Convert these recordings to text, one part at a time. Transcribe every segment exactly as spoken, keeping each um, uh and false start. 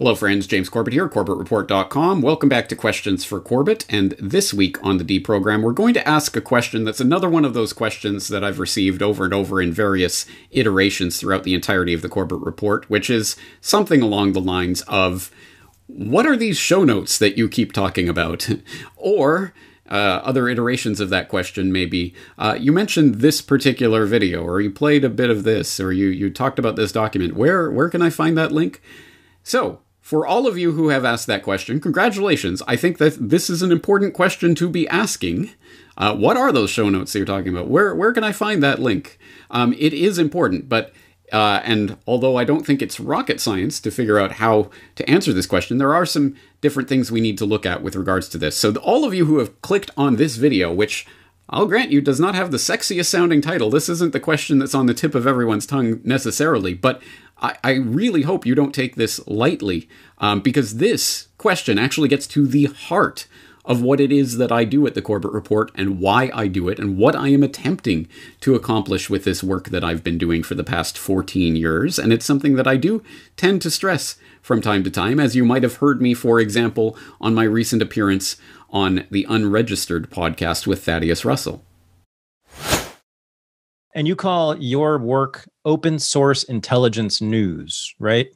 Hello friends, James Corbett here, Corbett Report dot com. Welcome back to Questions for Corbett, and this week on the D program we're going to ask a question that's another one of those questions that I've received over and over in various iterations throughout the entirety of the Corbett Report, which is something along the lines of, what are these show notes that you keep talking about? Or Uh, other iterations of that question maybe. Uh, you mentioned this particular video, or you played a bit of this, or you, you talked about this document. Where, where can I find that link? So, for all of you who have asked that question, congratulations. I think that this is an important question to be asking. Uh, what are those show notes that you're talking about? Where, where can I find that link? Um, it is important, but... Uh, and although I don't think it's rocket science to figure out how to answer this question, there are some different things we need to look at with regards to this. So all of you who have clicked on this video, which I'll grant you does not have the sexiest sounding title, this isn't the question that's on the tip of everyone's tongue necessarily, but I, I really hope you don't take this lightly, um, because this question actually gets to the heart of what it is that I do at the Corbett Report and why I do it and what I am attempting to accomplish with this work that I've been doing for the past fourteen years. And it's something that I do tend to stress from time to time, as you might have heard me, for example, on my recent appearance on the Unregistered podcast with Thaddeus Russell. And you call your work open source intelligence news, right?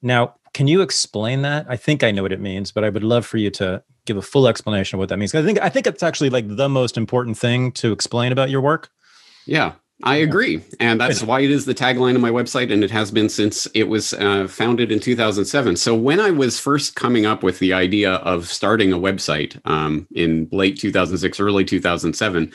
Now, can you explain that? I think I know what it means, but I would love for you to give a full explanation of what that means. I think I think it's actually like the most important thing to explain about your work. Yeah, I agree. And that's why it is the tagline of my website, and it has been since it was uh, founded in two thousand seven. So when I was first coming up with the idea of starting a website um, in late two thousand six, early two thousand seven,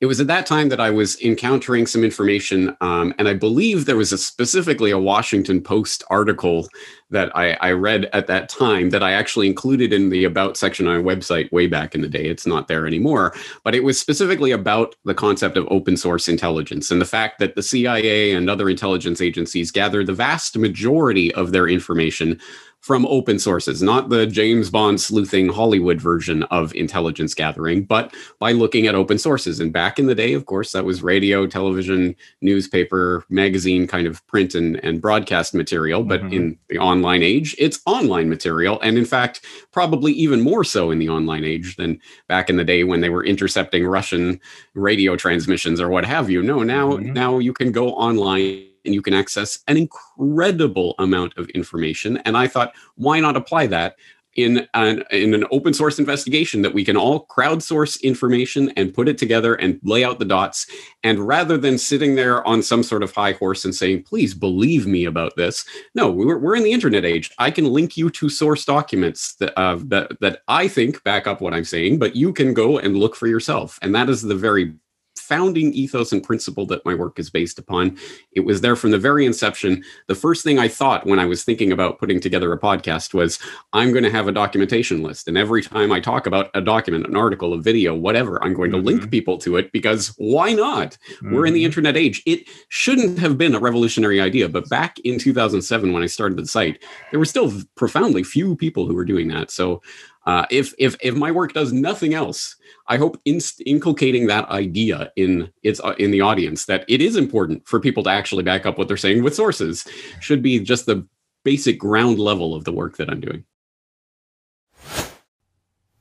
it was at that time that I was encountering some information, um, and I believe there was a specifically a Washington Post article that I, I read at that time that I actually included in the About section on my website way back in the day. It's not there anymore, but it was specifically about the concept of open source intelligence and the fact that the C I A and other intelligence agencies gather the vast majority of their information from open sources, not the James Bond sleuthing Hollywood version of intelligence gathering, but by looking at open sources. And back in the day, of course, that was radio, television, newspaper, magazine, kind of print and, and broadcast material. But mm-hmm. in the online age, it's online material. And in fact, probably even more so in the online age than back in the day when they were intercepting Russian radio transmissions or what have you. No, now, mm-hmm. now you can go online and you can access an incredible amount of information. And I thought, why not apply that in an, in an open source investigation that we can all crowdsource information and put it together and lay out the dots. And rather than sitting there on some sort of high horse and saying, please believe me about this. No, we're, we're in the internet age. I can link you to source documents that, uh, that, that I think back up what I'm saying, but you can go and look for yourself. And that is the very founding ethos and principle that my work is based upon. It was there from the very inception. The first thing I thought when I was thinking about putting together a podcast was, I'm going to have a documentation list. And every time I talk about a document, an article, a video, whatever, I'm going to mm-hmm. link people to it, because why not? Mm-hmm. We're in the internet age. It shouldn't have been a revolutionary idea. But back in two thousand seven, when I started the site, there were still profoundly few people who were doing that. So Uh, if if if my work does nothing else, I hope inst- inculcating that idea in its uh, in the audience that it is important for people to actually back up what they're saying with sources should be just the basic ground level of the work that I'm doing.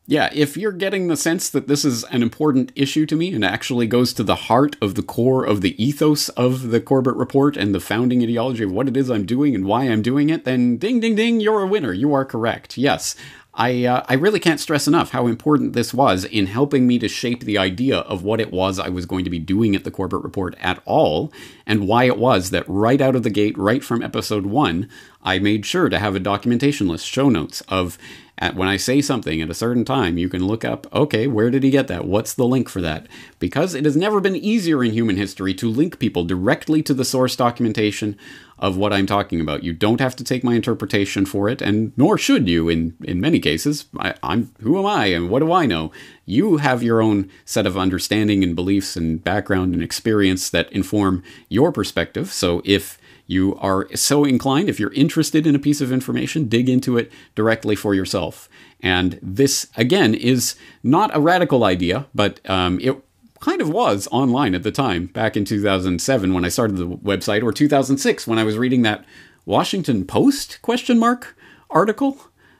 Yeah, if you're getting the sense that this is an important issue to me and actually goes to the heart of the core of the ethos of the Corbett Report and the founding ideology of what it is I'm doing and why I'm doing it, then ding, ding, ding, you're a winner. You are correct. Yes. I, uh, I really can't stress enough how important this was in helping me to shape the idea of what it was I was going to be doing at the Corbett Report at all, and why it was that right out of the gate, right from episode one, I made sure to have a documentation list, show notes of at when I say something at a certain time, you can look up, okay, where did he get that? What's the link for that? Because it has never been easier in human history to link people directly to the source documentation of what I'm talking about. You don't have to take my interpretation for it, and nor should you in, in many cases. I, I'm who am I and what do I know? You have your own set of understanding and beliefs and background and experience that inform your perspective. So if you are so inclined, if you're interested in a piece of information, dig into it directly for yourself. And this, again, is not a radical idea, but um, it kind of was online at the time, back in two thousand seven when I started the website, or two thousand six when I was reading that Washington Post question mark article?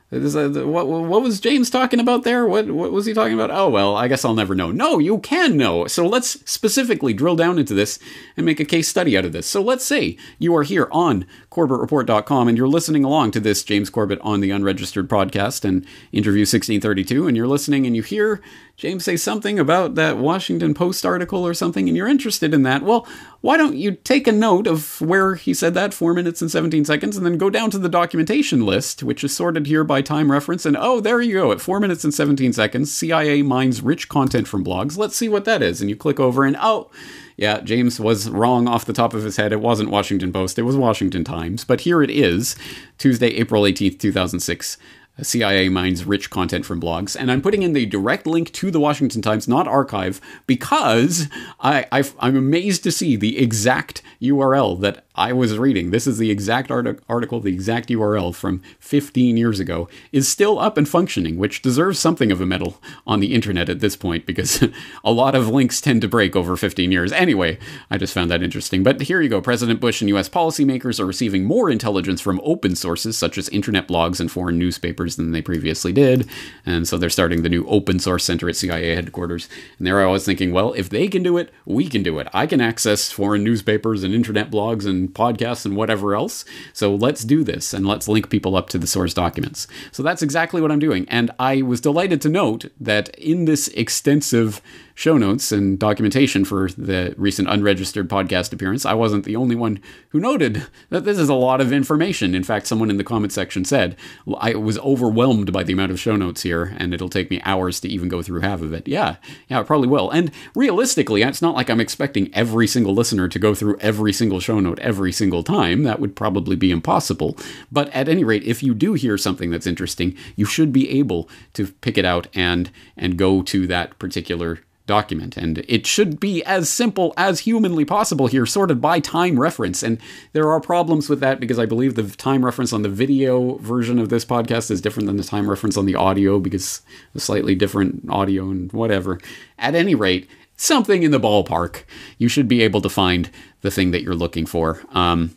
What, what was James talking about there? What, what was he talking about? Oh, well, I guess I'll never know. No, you can know. So let's specifically drill down into this and make a case study out of this. So let's say you are here on Corbett Report dot com and you're listening along to this James Corbett on the Unregistered podcast and interview sixteen thirty-two, and you're listening and you hear James say something about that Washington Post article or something, and you're interested in that. Well, why don't you take a note of where he said that, four minutes and seventeen seconds, and then go down to the documentation list, which is sorted here by time reference, and oh, there you go, at four minutes and seventeen seconds, C I A mines rich content from blogs. Let's see what that is. And you click over and oh, yeah, James was wrong off the top of his head. It wasn't Washington Post, it was Washington Times. But here it is, Tuesday, April eighteenth, two thousand six. C I A mines rich content from blogs. And I'm putting in the direct link to the Washington Times, not archive, because I, I've, I'm amazed to see the exact U R L that I was reading. This is the exact art article, the exact U R L from fifteen years ago is still up and functioning, which deserves something of a medal on the internet at this point, because a lot of links tend to break over fifteen years. Anyway, I just found that interesting. But here you go. President Bush and U S policymakers are receiving more intelligence from open sources, such as internet blogs and foreign newspapers, than they previously did. And so they're starting the new open source center at C I A headquarters. And there I was thinking, well, if they can do it, we can do it. I can access foreign newspapers and internet blogs and podcasts and whatever else. So let's do this and let's link people up to the source documents. So that's exactly what I'm doing. And I was delighted to note that in this extensive show notes and documentation for the recent Unregistered podcast appearance, I wasn't the only one who noted that this is a lot of information. In fact, someone in the comment section said, I was overwhelmed by the amount of show notes here and it'll take me hours to even go through half of it. Yeah, yeah, it probably will. And realistically, it's not like I'm expecting every single listener to go through every single show note every every single time. That would probably be impossible. But at any rate, if you do hear something that's interesting, you should be able to pick it out and and go to that particular document. And it should be as simple as humanly possible here, sorted by time reference. And there are problems with that because I believe the time reference on the video version of this podcast is different than the time reference on the audio because a slightly different audio and whatever. At any rate, something in the ballpark. You should be able to find the thing that you're looking for. Um,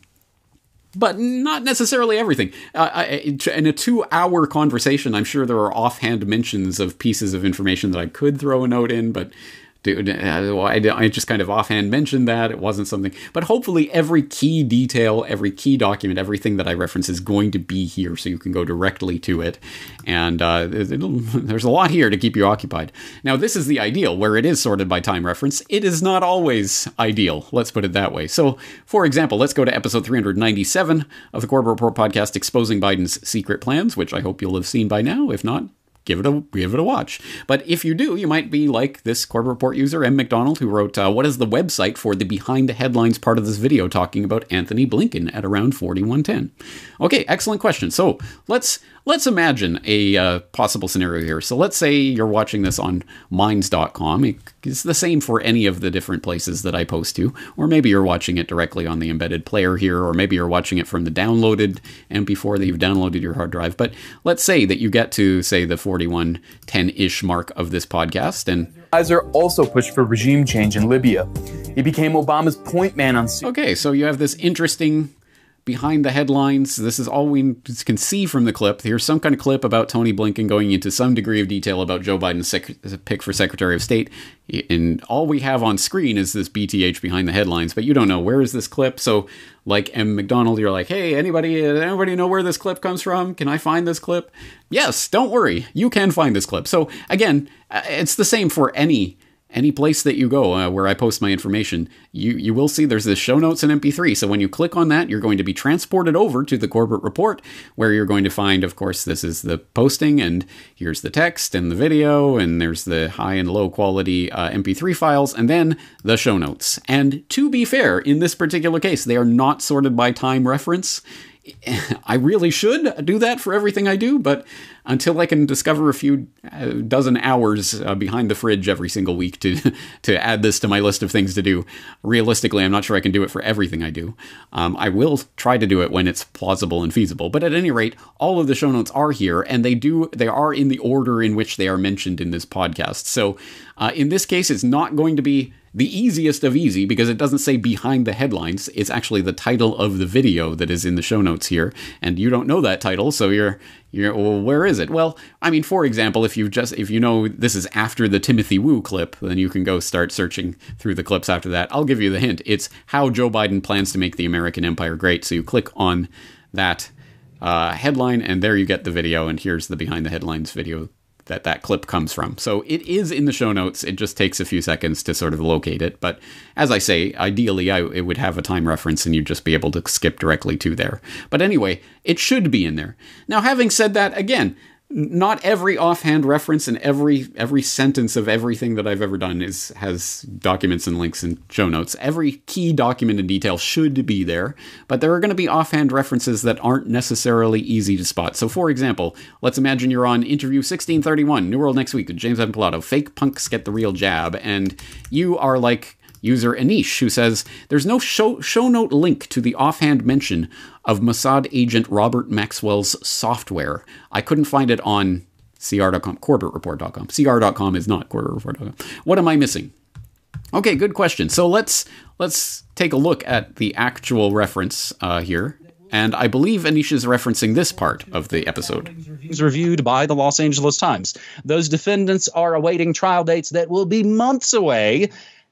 but not necessarily everything. Uh, I, in a two-hour conversation, I'm sure there are offhand mentions of pieces of information that I could throw a note in, but dude, I just kind of offhand mentioned that. It wasn't something. But hopefully every key detail, every key document, everything that I reference is going to be here, so you can go directly to it. And uh, it'll, there's a lot here to keep you occupied. Now, this is the ideal, where it is sorted by time reference. It is not always ideal. Let's put it that way. So, for example, let's go to episode three ninety-seven of the Corbett Report podcast, Exposing Biden's Secret Plans, which I hope you'll have seen by now. If not, Give it a give it a watch. But if you do, you might be like this Corbett Report user, M. McDonald, who wrote, uh, what is the website for the behind the headlines part of this video talking about Anthony Blinken at around forty-one ten? Okay, excellent question. So let's let's imagine a uh, possible scenario here. So let's say you're watching this on Minds dot com. It's the same for any of the different places that I post to. Or maybe you're watching it directly on the embedded player here, or maybe you're watching it from the downloaded M P four that you've downloaded your hard drive. But let's say that you get to, say, the forty-one ten-ish mark of this podcast. And Pfizer also pushed for regime change in Libya. He became Obama's point man on Syria. Okay, so you have this interesting behind the headlines. This is all we can see from the clip. Here's some kind of clip about Tony Blinken going into some degree of detail about Joe Biden's pick for Secretary of State. And all we have on screen is this B T H behind the headlines, but you don't know where is this clip. So like M. McDonald, you're like, hey, anybody, anybody know where this clip comes from? Can I find this clip? Yes, don't worry. You can find this clip. So again, it's the same for any Any place that you go uh, where I post my information, you, you will see there's the show notes in M P three. So when you click on that, you're going to be transported over to the Corbett Report, where you're going to find, of course, this is the posting, and here's the text and the video, and there's the high and low quality uh, M P three files, and then the show notes. And to be fair, in this particular case, they are not sorted by time reference. I really should do that for everything I do, but until I can discover a few dozen hours uh, behind the fridge every single week to to add this to my list of things to do, realistically, I'm not sure I can do it for everything I do. Um, I will try to do it when it's plausible and feasible, but at any rate, all of the show notes are here, and they do they are in the order in which they are mentioned in this podcast. So uh, in this case, it's not going to be The easiest of easy, because it doesn't say behind the headlines, it's actually the title of the video that is in the show notes here, and you don't know that title, so you're, you're well, where is it? Well, I mean, for example, if you just, if you know this is after the Timothy Wu clip, then you can go start searching through the clips after that. I'll give you the hint. It's how Joe Biden plans to make the American empire great, so you click on that uh, headline, and there you get the video, and here's the behind the headlines video that that clip comes from. So it is in the show notes. It just takes a few seconds to sort of locate it. But as I say, ideally, I, it would have a time reference and you'd just be able to skip directly to there. But anyway, it should be in there. Now, having said that, again, not every offhand reference and every every sentence of everything that I've ever done is has documents and links and show notes. Every key document and detail should be there, but there are going to be offhand references that aren't necessarily easy to spot. So, for example, let's imagine you're on interview sixteen thirty-one, New World Next Week with James Evan Pilato, fake punks get the real jab, and you are like user Anish, who says, there's no show, show note link to the offhand mention of Mossad agent Robert Maxwell's software. I couldn't find it on C R dot com, Corbett Report dot com. C R dot com is not Corbett Report dot com. What am I missing? Okay, good question. So let's let's take a look at the actual reference uh, here. And I believe Anish is referencing this part of the episode. Reviewed by the Los Angeles Times. Those defendants are awaiting trial dates that will be months away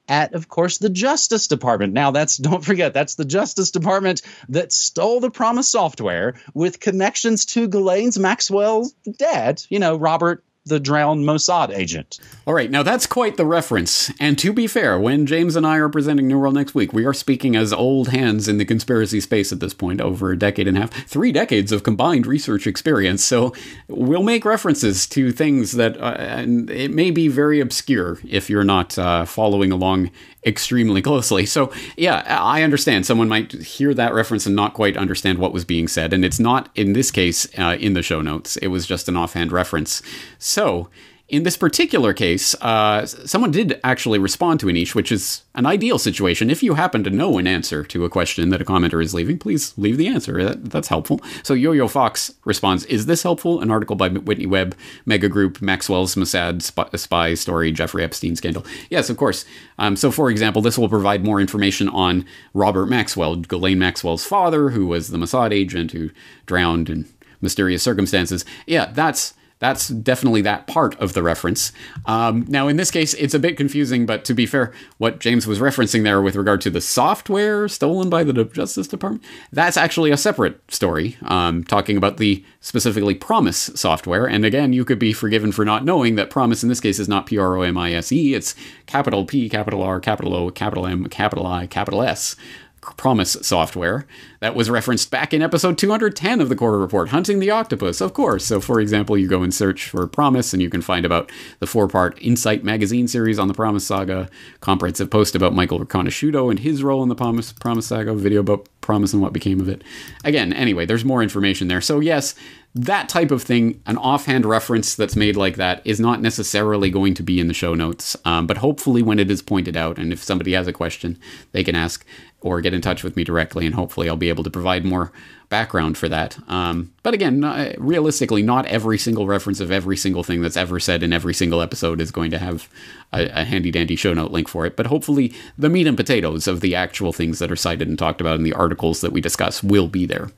at, of course, the Justice Department. Now, that's, don't forget, that's the Justice Department that stole the PROMIS software with connections to Ghislaine Maxwell's dad, you know, Robert, the drowned Mossad agent. All right, now that's quite the reference. And to be fair, when James and I are presenting New World Next Week, we are speaking as old hands in the conspiracy space at this point, over a decade and a half, three decades of combined research experience. So we'll make references to things that, uh, and it may be very obscure if you're not uh, following along extremely closely. So yeah, I understand someone might hear that reference and not quite understand what was being said. And it's not, in this case, uh, in the show notes. It was just an offhand reference. So in this particular case, uh, someone did actually respond to Anish, which is an ideal situation. If you happen to know an answer to a question that a commenter is leaving, please leave the answer. That, that's helpful. So Yo-Yo Fox responds, is this helpful? An article by Whitney Webb, Mega Group, Maxwell's Mossad sp spy story, Jeffrey Epstein scandal. Yes, of course. Um, so, for example, this will provide more information on Robert Maxwell, Ghislaine Maxwell's father, who was the Mossad agent who drowned in mysterious circumstances. Yeah, that's... That's definitely that part of the reference. Um, now, in this case, it's a bit confusing, but to be fair, what James was referencing there with regard to the software stolen by the Justice Department, that's actually a separate story, um, talking about the specifically PROMIS software. And again, you could be forgiven for not knowing that PROMIS in this case is not P R O M I S E. It's capital P, capital R, capital O, capital M, capital I, capital S. PROMIS software that was referenced back in episode two hundred ten of the Corbett Report, Hunting the Octopus, of course. So, for example, you go and search for PROMIS and you can find about the four-part Insight magazine series on the PROMIS saga, comprehensive post about Michael Riconosciuto and his role in the PROMIS, PROMIS saga, video about PROMIS and what became of it. Again, anyway, there's more information there. So, yes, that type of thing, an offhand reference that's made like that, is not necessarily going to be in the show notes, um, but hopefully when it is pointed out, and if somebody has a question, they can ask or get in touch with me directly, and hopefully I'll be able to provide more background for that. Um, but again, uh, realistically, not every single reference of every single thing that's ever said in every single episode is going to have a, a handy-dandy show note link for it, but hopefully the meat and potatoes of the actual things that are cited and talked about in the articles that we discuss will be there,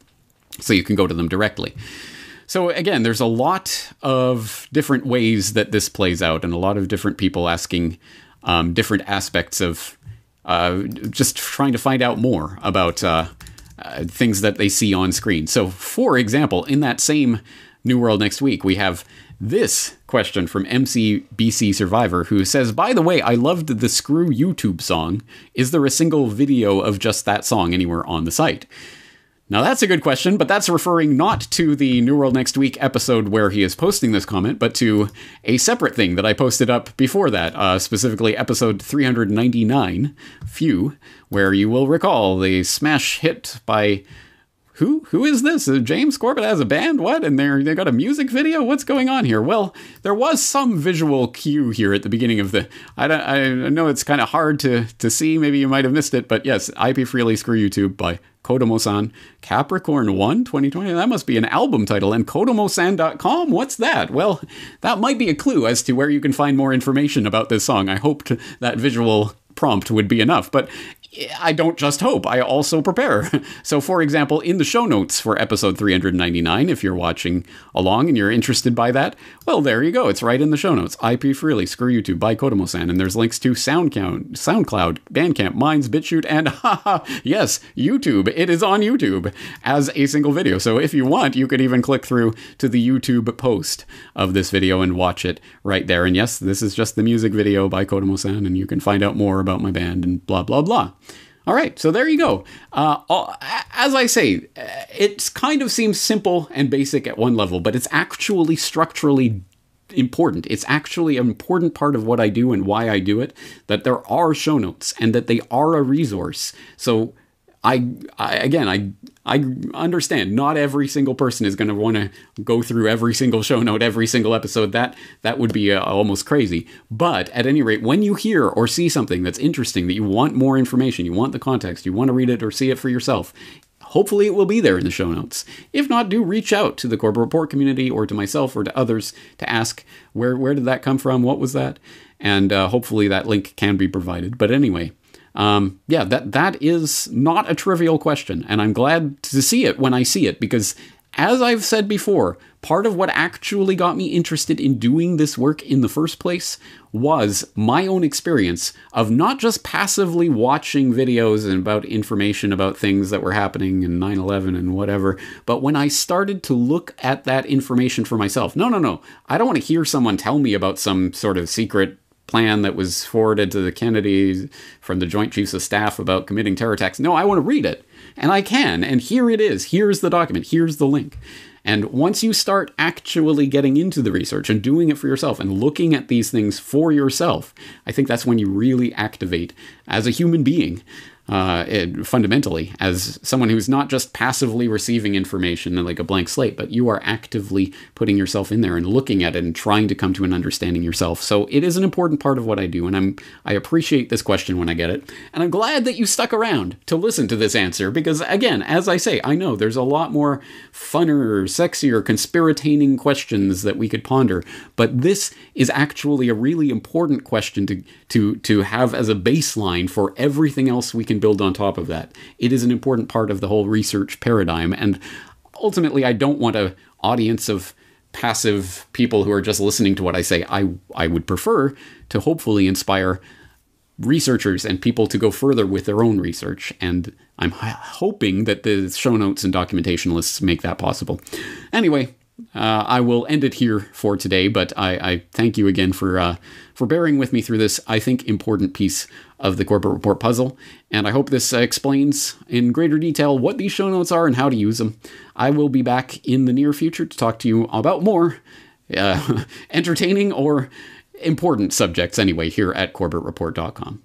so you can go to them directly. So again, there's a lot of different ways that this plays out, and a lot of different people asking um, different aspects of Uh, just trying to find out more about uh, uh, things that they see on screen. So, for example, in that same New World Next Week, we have this question from M C B C Survivor, who says, by the way, I loved the Screw YouTube song. Is there a single video of just that song anywhere on the site? Now, that's a good question, but that's referring not to the New World Next Week episode where he is posting this comment, but to a separate thing that I posted up before that, uh, specifically episode three hundred ninety-nine, Few, where you will recall the smash hit by... Who, who is this? James Corbett has a band? What? And they're, they got a music video? What's going on here? Well, there was some visual cue here at the beginning of the... I, don't, I know it's kind of hard to, to see. Maybe you might have missed it. But yes, I P Freely, Screw YouTube by Kodomo-san. Capricorn one, twenty twenty. That must be an album title. And Kodomo san dot com? What's that? Well, that might be a clue as to where you can find more information about this song. I hoped that visual prompt would be enough. But I don't just hope, I also prepare. So for example, in the show notes for episode three hundred ninety-nine, if you're watching along and you're interested by that, well, there you go. It's right in the show notes. I P Freely, Screw YouTube, by Kodomo-san. And there's links to SoundCloud, SoundCloud, Bandcamp, Minds, BitChute, and haha, yes, YouTube. It is on YouTube as a single video. So if you want, you could even click through to the YouTube post of this video and watch it right there. And yes, this is just the music video by Kodomo-san, and you can find out more about my band and blah, blah, blah. All right, so there you go. Uh, as I say, it kind of seems simple and basic at one level, but it's actually structurally important. It's actually an important part of what I do and why I do it, that there are show notes and that they are a resource. So I, I again, I... I understand not every single person is going to want to go through every single show note, every single episode. That that would be uh, almost crazy. But at any rate, when you hear or see something that's interesting, that you want more information, you want the context, you want to read it or see it for yourself, hopefully it will be there in the show notes. If not, do reach out to the Corbett Report community or to myself or to others to ask, where, where did that come from? What was that? And uh, hopefully that link can be provided. But anyway... Um, yeah, that that is not a trivial question, and I'm glad to see it when I see it, because as I've said before, part of what actually got me interested in doing this work in the first place was my own experience of not just passively watching videos and about information about things that were happening in nine eleven and whatever, but when I started to look at that information for myself. No, no, no. I don't want to hear someone tell me about some sort of secret plan that was forwarded to the Kennedys from the Joint Chiefs of Staff about committing terror attacks. No, I want to read it. And I can. And here it is. Here's the document. Here's the link. And once you start actually getting into the research and doing it for yourself and looking at these things for yourself, I think that's when you really activate as a human being, uh, it, fundamentally, as someone who's not just passively receiving information and like a blank slate, but you are actively putting yourself in there and looking at it and trying to come to an understanding yourself. So it is an important part of what I do, and I'm I appreciate this question when I get it, and I'm glad that you stuck around to listen to this answer, because again, as I say, I know there's a lot more funner, sexier, conspiratating questions that we could ponder, but this is actually a really important question to to to have as a baseline for everything else we can build on top of that. It is an important part of the whole research paradigm, and ultimately I don't want an audience of passive people who are just listening to what I say. I, I would prefer to hopefully inspire researchers and people to go further with their own research, and I'm hoping that the show notes and documentation lists make that possible. Anyway, Uh, I will end it here for today, but I, I thank you again for uh, for bearing with me through this, I think, important piece of the Corbett Report puzzle, and I hope this uh, explains in greater detail what these show notes are and how to use them. I will be back in the near future to talk to you about more uh, entertaining or important subjects anyway here at Corbett Report dot com.